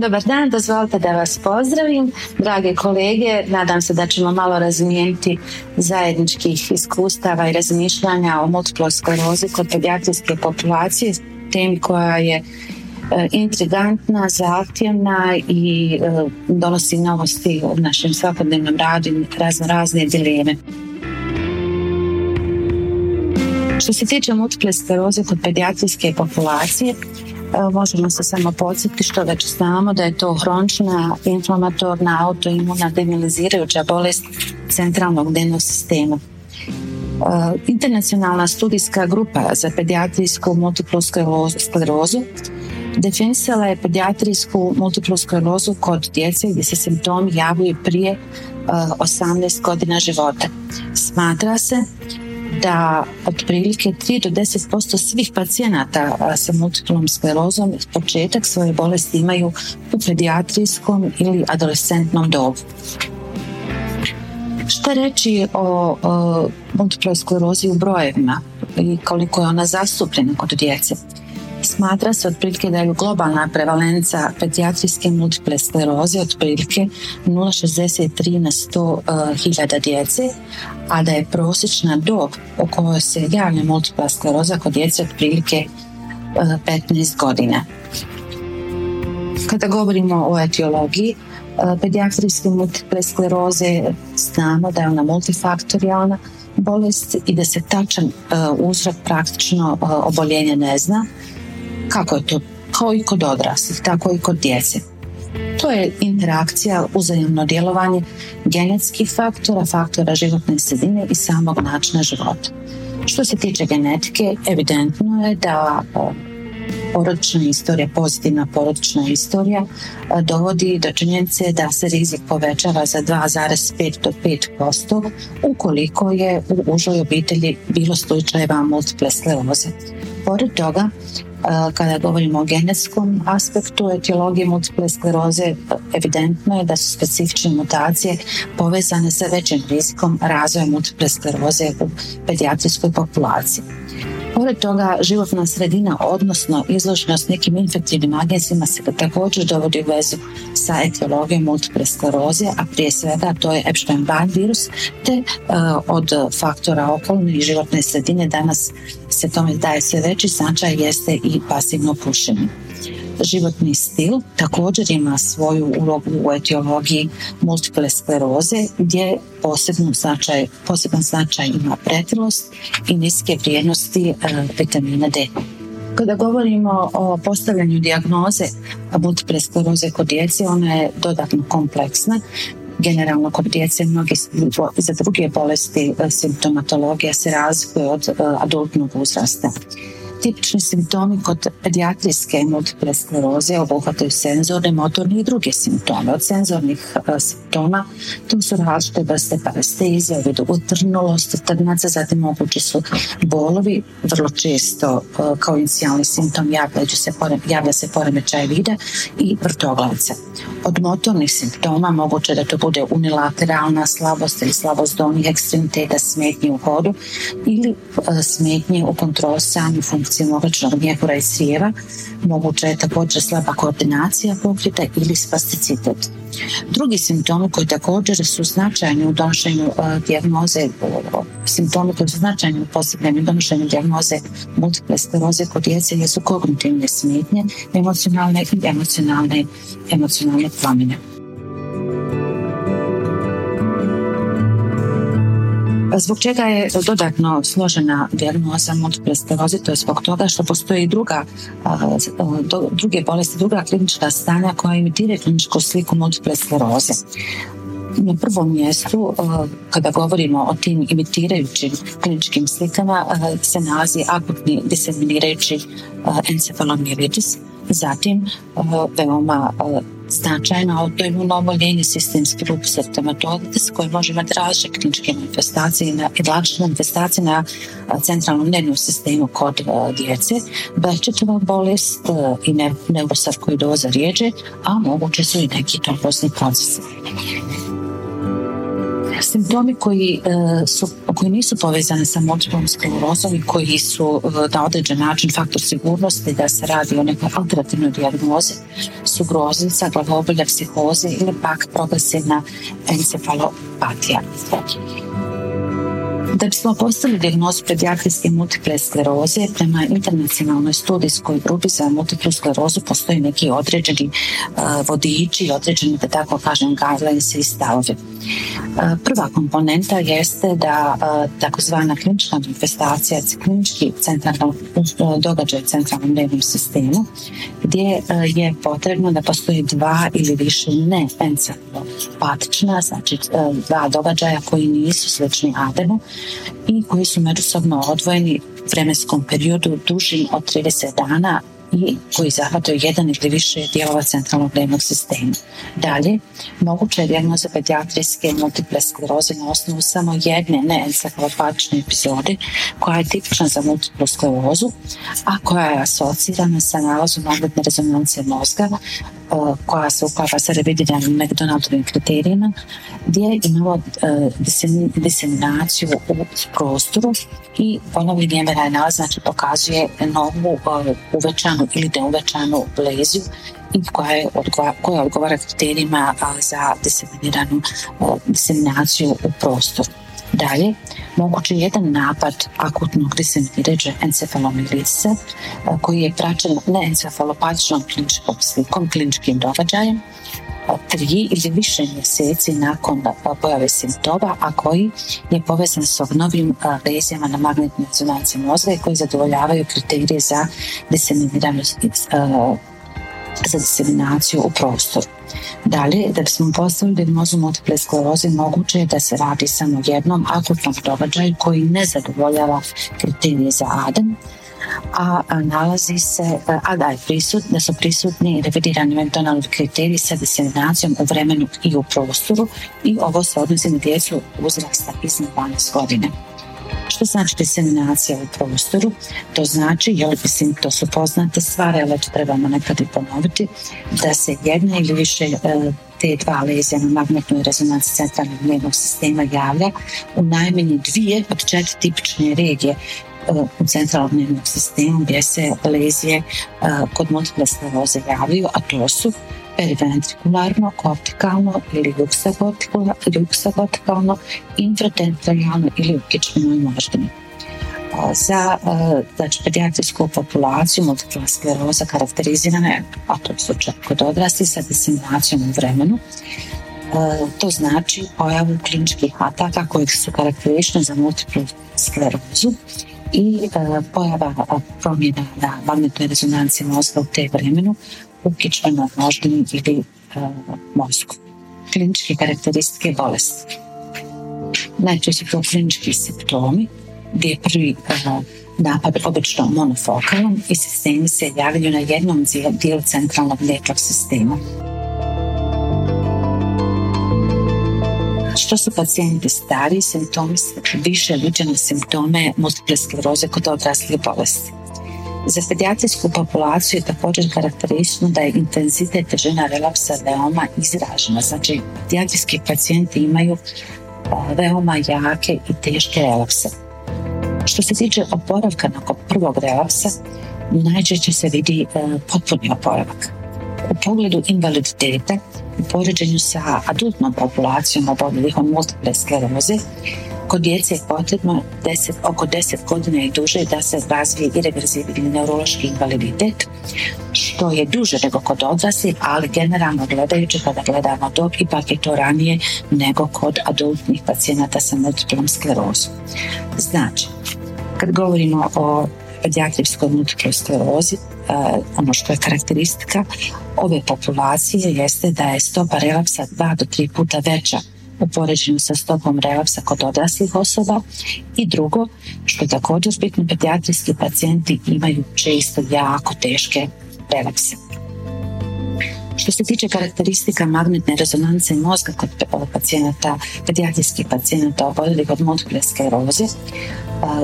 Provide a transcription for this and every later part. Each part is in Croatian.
Dobar dan, dozvolite da vas pozdravim. Drage kolege, nadam se da ćemo malo razumijeti zajedničkih iskustava i razmišljanja o multiploj sklerozi kod pedijatrijske populacije, temi koja je intrigantna, zahtjevna i donosi novosti u našem svakodnevnom radu i razne dileme. Što se tiče multiple skleroze kod pedijatrijske populacije, možemo se samo podsjetiti što već znamo, da je to hronična, inflamatorna, autoimuna, demilizirajuća bolest centralnog nervnog sistema. Internacionalna studijska grupa za pedijatrijsku multiplu sklerozu definisala je pedijatrijsku multiplu sklerozu kod djece gdje se simptomi javljaju prije 18 godina života. Smatra se da otprilike 3 do 10% svih pacijenata sa multiplom sklerozom početak svoje bolesti imaju u pedijatrijskom ili adolescentnom dobu. Šta reći o multiploj sklerozi u brojevima i koliko je ona zastupljena kod djece? Smatra se otprilike da je globalna prevalenca pedijatrijske multiple skleroze otprilike 0,63 na 100.000 djece, a da je prosječna dob o kojoj se javlja multipla skleroza kod djece otprilike 15 godina. Kada govorimo o etiologiji pedijatrijske multiple skleroze, znamo da je ona multifaktorijalna bolest i da se tačan uzrok praktično oboljenja ne zna. Kako je to? Kao i kod odraslih, tako i kod djece. To je interakcija, uzajamno djelovanje genetskih faktora, faktora životne sredine i samog načina života. Što se tiče genetike, evidentno je da porodična istorija, pozitivna porodična istorija dovodi do činjenice da se rizik povećava za 2,5 do 5% ukoliko je u užoj obitelji bilo slučajeva multiple skleroze. Pored toga, kada govorimo o genetskom aspektu etiologije multiple skleroze, evidentno je da su specifične mutacije povezane sa većim rizikom razvoja multiple skleroze u pedijatrijskoj populaciji. Pored toga, životna sredina, odnosno izloženost nekim infektivnim agensima, se također dovodi u vezu sa etiologijom multiple skleroze, a prije svega to je Epstein-Barr virus, te od faktora okolne i životne sredine danas se tome daje sve veći značaj, jeste i pasivno pušenje. Životni stil također ima svoju ulogu u etiologiji multiple skleroze, gdje poseban značaj ima pretilost i niske vrijednosti vitamina D. Kada govorimo o postavljanju dijagnoze multiple skleroze kod djece, ona je dodatno kompleksna. Generalno kod djece mnogi za druge bolesti simptomatologija se razlikuje od adultnog uzrasta. Tipični simptomi kod pedijatrijske multiple skleroze obuhvataju senzorne, motorne i druge simptome. Od senzornih simptoma to su različite vrste parestezije, utrnulost trnaca, zatim mogući su bolovi, vrlo često kao inicijalni simptom javlja se poremećaj vida i vrtoglavica. Od motornih simptoma moguće da to bude unilateralna slabost ili slabost donjih ekstremiteta, smetnje u hodu ili smetnje u kontroli samih funkcije mogačnog mjehura i crijeva. Moguća je također slaba koordinacija pokreta ili spasticitet. Drugi simptomi koji također su značajni u donošenju dijagnoze, simptomi koji su značajni u posebnom donošenju dijagnoze multiple skleroze kod djece jesu kognitivne smetnje, emocionalne i emocionalne promjene. Zbog čega je dodatno složena dijagnoza multiple skleroze? To je zbog toga što postoji druge bolesti, druga klinička stanja koja imitira kliničku sliku multiple skleroze. Na prvom mjestu, kada govorimo o tim imitirajućim kliničkim slikama, se nalazi akutni diseminirajući encefalomijelitis, zatim veoma značajno autoimuno oboljenje sistemski lupus septomatoides koji može imati različite kliničke manifestacije i različite manifestacije na centralnom nervnom sistemu kod djece. Brčetova bolest i neurosarkoidoza rijeđe, a moguće su i neki trombosni procesi. Simptomi koji nisu povezani sa multiplom sklerozom i koji su na određen način faktor sigurnosti da se radi o nekoj alternativnoj dijagnozi su groznica, glavobolja, psihoze ili pak progresivna encefalopatija. Da bismo postavili dijagnozu pedijatrijske multiple skleroze, prema internacionalnoj studijskoj grupi za multiplu sklerozu postoji neki određeni vodiči, određeni, da tako kažem, guidelines i stavovi. Prva komponenta jeste da takozvana klinična manifestacija, klinički događaj u centralnom nervnom sistemu, gdje je potrebno da postoji dva ili više neencephalopatična, znači dva događaja koji nisu slični ADEM-u i koji su međusobno odvojeni u vremenskom periodu dužim od 30 dana i koji zahvataju jedan ili više dijelova centralnog nervnog sistema. Dalje, moguća je dijagnoza pedijatrijske multiple skleroze na osnovu samo jedne neencephalopatične epizode koja je tipična za multiplu sklerozu, a koja je asocirana sa nalazom magnetne rezonance mozga koja se uklapa sa revidiranim McDonald-ovim kriterijima, gdje imamo diseminaciju u prostoru i ponovni mjerenaj nalaz, znači pokazuje novu uvećanu ili neuvećanu leziju i koja odgovara kriterijima za diseminaciju u prostoru. Dalje, mogući jedan napad akutnog diseminirajuće encefalomilitisa koji je praćen neencefalopatičnom kliničkom slikom, kliničkim događajem, 3 ili više mjeseci nakon pojave simptoma, a koji je povezan s obnovim lezijama na magnetnoj rezonanci mozga i koji zadovoljavaju kriterije za diseminaciju u prostoru. Dalje, da bismo postavili dijagnozu multiple skleroze, moguće je da se radi samo jednom akutnom događaju koji ne zadovoljava kriterije za ADEM, da su prisutni revidirani McDonald-ovi kriteriji sa diseminacijom u vremenu i u prostoru i ovo se odnosi na djecu uzrasta iznad 12 godine. Što znači diseminacija u prostoru? To znači, jer mislim, to su poznate stvari, ali to trebamo nekad i ponoviti, da se jedna ili više te dva lezija na magnetnoj rezonanci centralnog nervnog sistema javlja u najmanje 2 od 4 tipične regije u centralnom nervnom sistemu gdje se lezije kod multiple skleroze javljaju, a to su periventrikularno, kortikalno ili juxtakortikalno, infratemporalno ili u kičmenoj moždini. Za pedijatrijsku populaciju multipla skleroza karakterizirana je, a to je slučaj kod odrasli, sa diseminacijom u vremenu. To znači pojavu kliničkih ataka koji su karakteristični za multiplu sklerozu i pojava promjena na magnetnoj rezonanci mozga u te vremenu u kičmenoj moždini ili mozgu. Kliničke karakteristike bolesti. Najčešće su klinički simptomi gdje je prvi napad obično monofokalan i sistemi se javljaju na jednom dijelu centralnog nervnog sistema. Što su pacijenti stariji, simptomi više liče na simptome multiple skleroze kod odraslih bolesti. Za pedijatrijsku populaciju je također karakteristično da je intenzitet težina relapsa veoma izražena. Znači, pedijatrijski pacijenti imaju veoma jake i teške relapse. Što se tiče oporavka nakon prvog relapsa, najčešće se vidi potpuni oporavak. U pogledu invaliditeta, u poređenju sa adultnom populacijom oboljelih od multiple skleroze, kod djece je potrebno oko 10 godina i duže da se razvije irreverzibilni neurološki invaliditet, što je duže nego kod odraslih, ali generalno gledajući kada gledamo dob, ipak je to ranije nego kod adultnih pacijenata sa multiplom sklerozom. Znači, kad govorimo o pedijatrijskoj multiploj sklerozi, ono što je karakteristika ove populacije jeste da je stopa relapsa 2 do 3 puta veća u poređenju sa stopom relapsa kod odraslih osoba i drugo, što je također bitno, pedijatrijski pacijenti imaju često jako teške relapse. Što se tiče karakteristika magnetne rezonance mozga kod pacijenata, pedijatrijskih pacijenata oboljelih od multiple skleroze,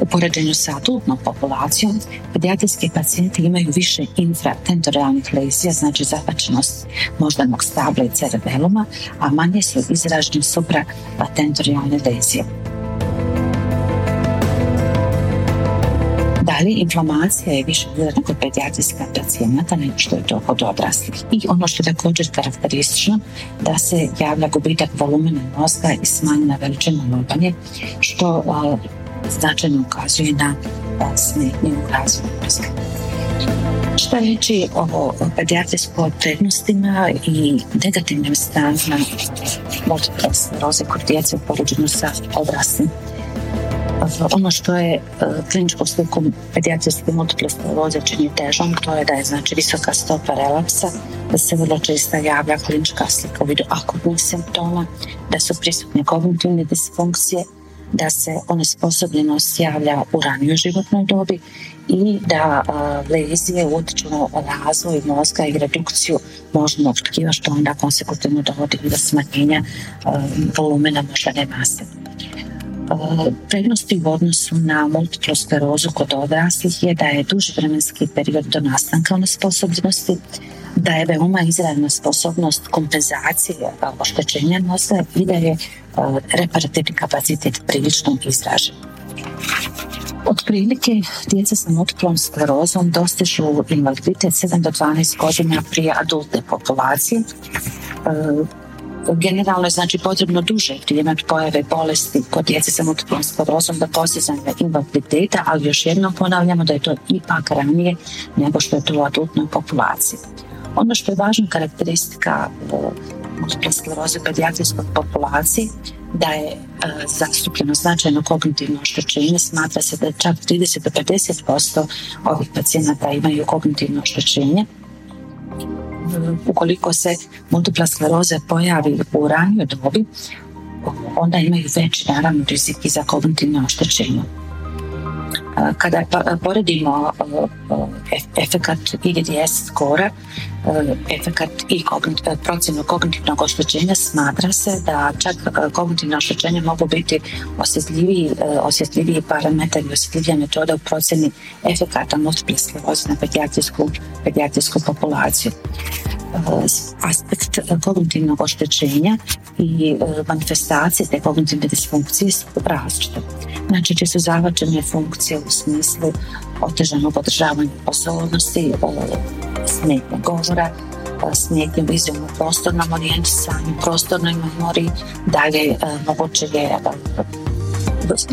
u poređenju sa adultnom populacijom, pedijatrijski pacijenti imaju više infratentorijalnih lezija, znači zapačenost moždanog stabla i cerebeluma, a manje su izražene supratentorijalne lezije. Ali inflamacija je više izražena kod pedijatrijskih pacijenata nego što je to kod odraslih. I ono što je također karakteristično, da se javlja gubitak volumena mozga i smanjena veličina lobanje, što značajno ukazuje na smetnju u razvoju mozga. Što reći o pedijatrijskoj prednostima i negativnim stranama multiple skleroze kod djece u poređenju sa odraslim? Ono što je kliničku sliku pedijatrijske multiple skleroze čini težom, to je da je visoka stopa relapsa, da se vrlo često javlja klinička slika u vidu akutnih simptoma, da su prisutne kognitivne disfunkcije, da se onesposobljenost javlja u ranijoj životnoj dobi i da lezije utječu na razvoj mozga i redukciju moždanog tkiva, što onda konsekutivno dovodi do smanjenja volumena moždane mase. Prednosti u odnosu na multiplu sklerozu kod odraslih je da je duži vremenski period do nastanka onesposobljenosti, da je veoma izravna sposobnost kompenzacije oštećenja mozga i da je reparativni kapacitet prilično izražen. Otprilike djeca sa multiplom sklerozom dostižu invaliditet 7 do 12 godina prije adultne populacije. Generalno je potrebno duže vrijeme od pojave bolesti kod djece sa multiplom sklerozom do postizanja invaliditeta, ali još jednom ponavljamo da je to ipak ranije nego što je to u adultnoj populaciji. Ono što je važna karakteristika multiple skleroze u pedijatrijskoj populaciji, da je zastupljeno značajno kognitivno oštećenje. Smatra se da čak 30-50% ovih pacijenata imaju kognitivno oštećenje. Ukoliko se multipla skleroza pojavi u ranijoj dobi, onda imaju veći naravno rizik i za kognitivno oštećenje. Kada poredimo efekat IGDS skora, efekat i procjenu kognitivnog oštećenja, smatra se da čak kognitivno oštećenje mogu biti osjetljiviji parametar i osjetljivija metoda u procjeni efekata multiple skleroze na pedijatrijsku populaciju. Aspekt kognitivnog oštećenja i manifestacije te kognitivne disfunkcije su različite. Najčešće su zahvaćene funkcije u smislu otežanog održavanja pozornosti, smetnje govora, smetnje vizualno prostornom orijentisanju, prostornoj memoriji, dalje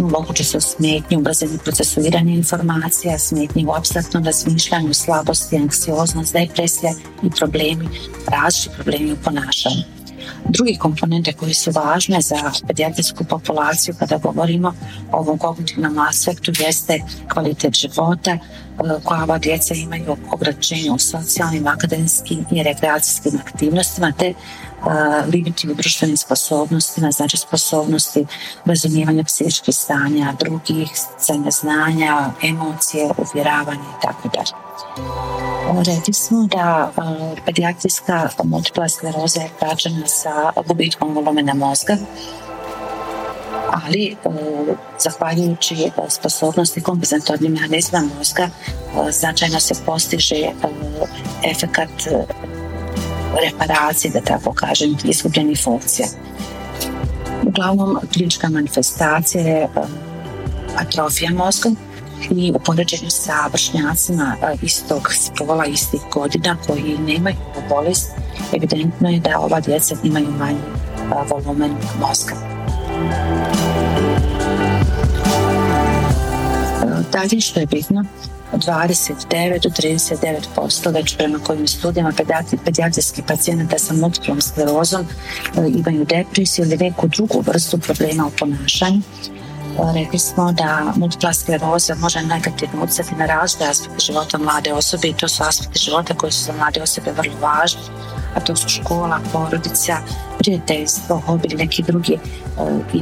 moguće su smetnje u brzini procesuiranja informacija, smetnje u apstraktnom razmišljanju, slabosti, anksioznost, depresija i različiti problemi u ponašanju. Drugi komponente koje su važne za pedijatrijsku populaciju kada govorimo o ovom kognitivnom aspektu jeste kvalitet života koja ova djeca imaju, ograničenje u socijalnim, akademskim i rekreacijskim aktivnostima te limiti u društvenim sposobnostima, sposobnosti razumijevanja psihičkih stanja drugih, stanja znanja, emocije, uvjeravanja itd. Rekli smo da pedijatrijska multipla skleroza je praćena sa gubitkom volumena mozga, ali zahvaljujući sposobnosti kompenzatornih mehanizama mozga značajno se postiže efekat reparacije, da tako kažem, izgubljenih funkcija. Uglavnom, klinička manifestacija je atrofija mozga i u poređenju sa vršnjacima istog spola, istih godina koji nemaju bolest, evidentno je da ova djeca imaju manji volumen mozga. Dalje što je bitno, 29 do 39%, već prema kojim studijama pedijatrijskih pacijenata sa multiplom sklerozom imaju depresiju ili neku drugu vrstu problema u ponašanju. Rekli smo da multipla skleroza može negativno utjecati na razvoj aspekta života mlade osobe i to su aspekti života koji su za mlade osobe vrlo važni, a to su škola, porodica, prijateljstvo, hobi ili neki drugi i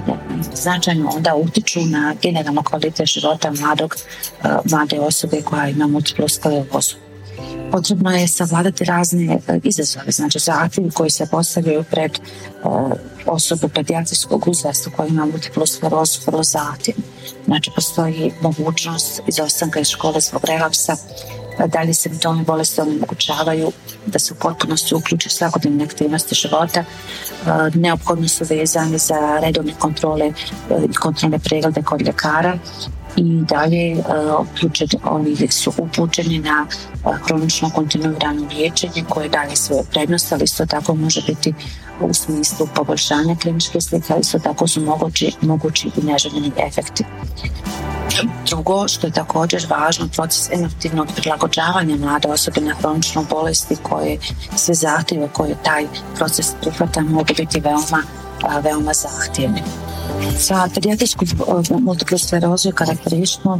značajno onda utječu na generalno kvalitet života mlade osobe koja ima multiplu sklerozu. potrebno je savladati razne izazove, znači zahtjevi koji se postavljaju pred osobu pedijatrijskog uzrasta koja ima multiplu sklerozu vrlo zahtjevno. Znači postoji mogućnost izostanka iz škole zbog relapsa, dalje simptomi bolesti omogućavaju da se u potpunosti uključe svakodnevne aktivnosti života, neophodno su vezani za redovne kontrole i kontrolne preglede kod ljekara i dalje oni su upućeni na kronično kontinuirano liječenje koje daje svoje prednosti, ali isto tako može biti u smislu poboljšanja kliničke slike, ali isto tako su mogući i neželjeni efekti. Drugo, što je također važno, proces emotivnog prilagođavanja mlade osobe na kroničnu bolesti koje sve zahtjeve koje taj proces prihvata mogu biti veoma zahtjevni. Za pedijatrijsku multiplu sklerozu je karakteristično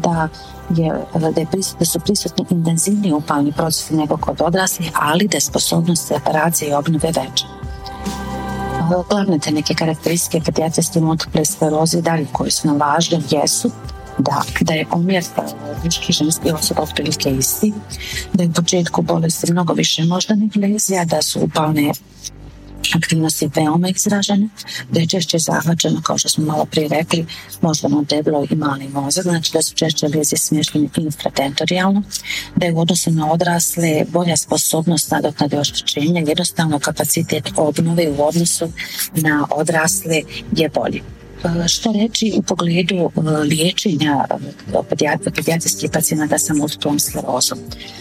da su prisutni intenzivniji upalni procesi nego kod odraslih, ali da je sposobnost reparacije i obnove veća. Glavne te neke karakteristike pedijatrijske multiple skleroze dalje koje su nam važne jesu da je omjer muških i ženskih osoba otprilike isti, da je u početku bolesti mnogo više moždanih lezija, da su upalne aktivnosti veoma izražene, da je češće zahvaćeno, kao što smo malo prije rekli, moždano deblo i mali mozak, znači da su češće lezije smještene infratentorijalno, da je u odnosu na odrasle bolja sposobnost nadoknade oštećenja, jednostavno kapacitet obnove u odnosu na odrasle je bolji. Što reći u pogledu liječenja pedijatrijskih pacijenata sa multiplom sklerozom?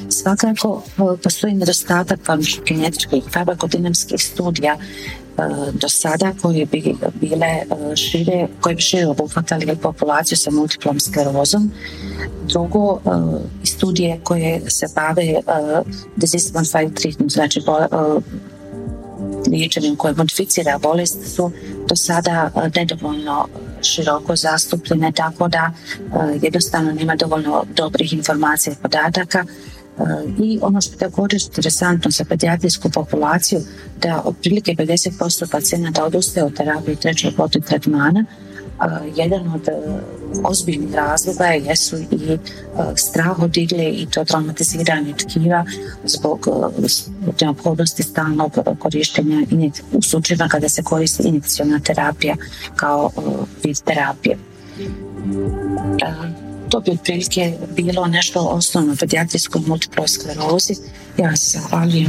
Svakako postoji nedostatak farmakokinetičkih i farmakodinamskih studija do sada koje bi šire obuhvatali populaciju sa multiplom sklerozom. Drugo, studije koje se bave disease modified treatment, znači liječenjem koje modificira bolest, su do sada nedovoljno široko zastupljene, tako da jednostavno nema dovoljno dobrih informacija i podataka. I ono što je također interesantno za pedijatrijsku populaciju, da otprilike 50% pacijenata odustaje od terapije trećeg protiv tretmana. Jedan od ozbiljnih razloga jesu i strah od igle i to traumatiziranje tkiva zbog neophodnosti stalnog korištenja u slučajima kada se koristi injekciona terapija kao vid terapije. To bi otprilike bilo nešto osnovno o pedijatrijskoj multiploj sklerozi. Ja se zahvaljujem.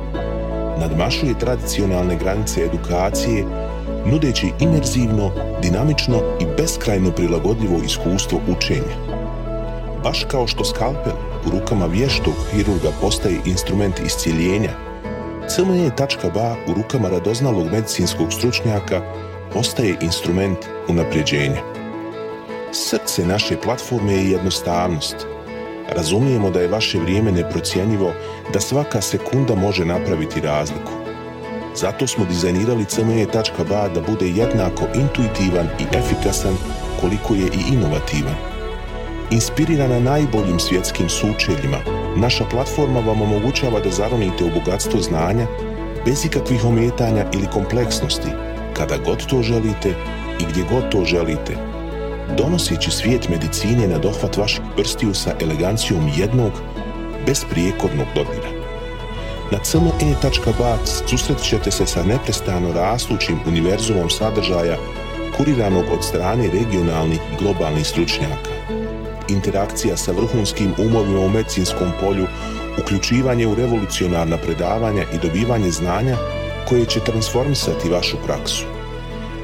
Nadmašuje tradicionalne granice edukacije, nudeći imerzivno, dinamično i beskrajno prilagodljivo iskustvo učenja. Baš kao što skalpel u rukama vještog hirurga postaje instrument iscjeljenja, cme.ba u rukama radoznalog medicinskog stručnjaka postaje instrument unapređenja. Srce naše platforme je jednostavnost. Razumijemo da je vaše vrijeme neprocjenjivo, da svaka sekunda može napraviti razliku. Zato smo dizajnirali cme.ba da bude jednako intuitivan i efikasan koliko je i inovativan. Inspirirana najboljim svjetskim sučeljima, naša platforma vam omogućava da zaronite u bogatstvo znanja bez ikakvih ometanja ili kompleksnosti, kada god to želite i gdje god to želite, donoseći svijet medicine na dohvat vaših prstiju sa elegancijom jednog, besprijekornog dodira. Na cme.ba susret ćete se sa neprestano rastućim univerzumom sadržaja kuriranog od strane regionalnih i globalnih stručnjaka. interakcija sa vrhunskim umovima u medicinskom polju, uključivanje u revolucionarna predavanja i dobivanje znanja koje će transformisati vašu praksu.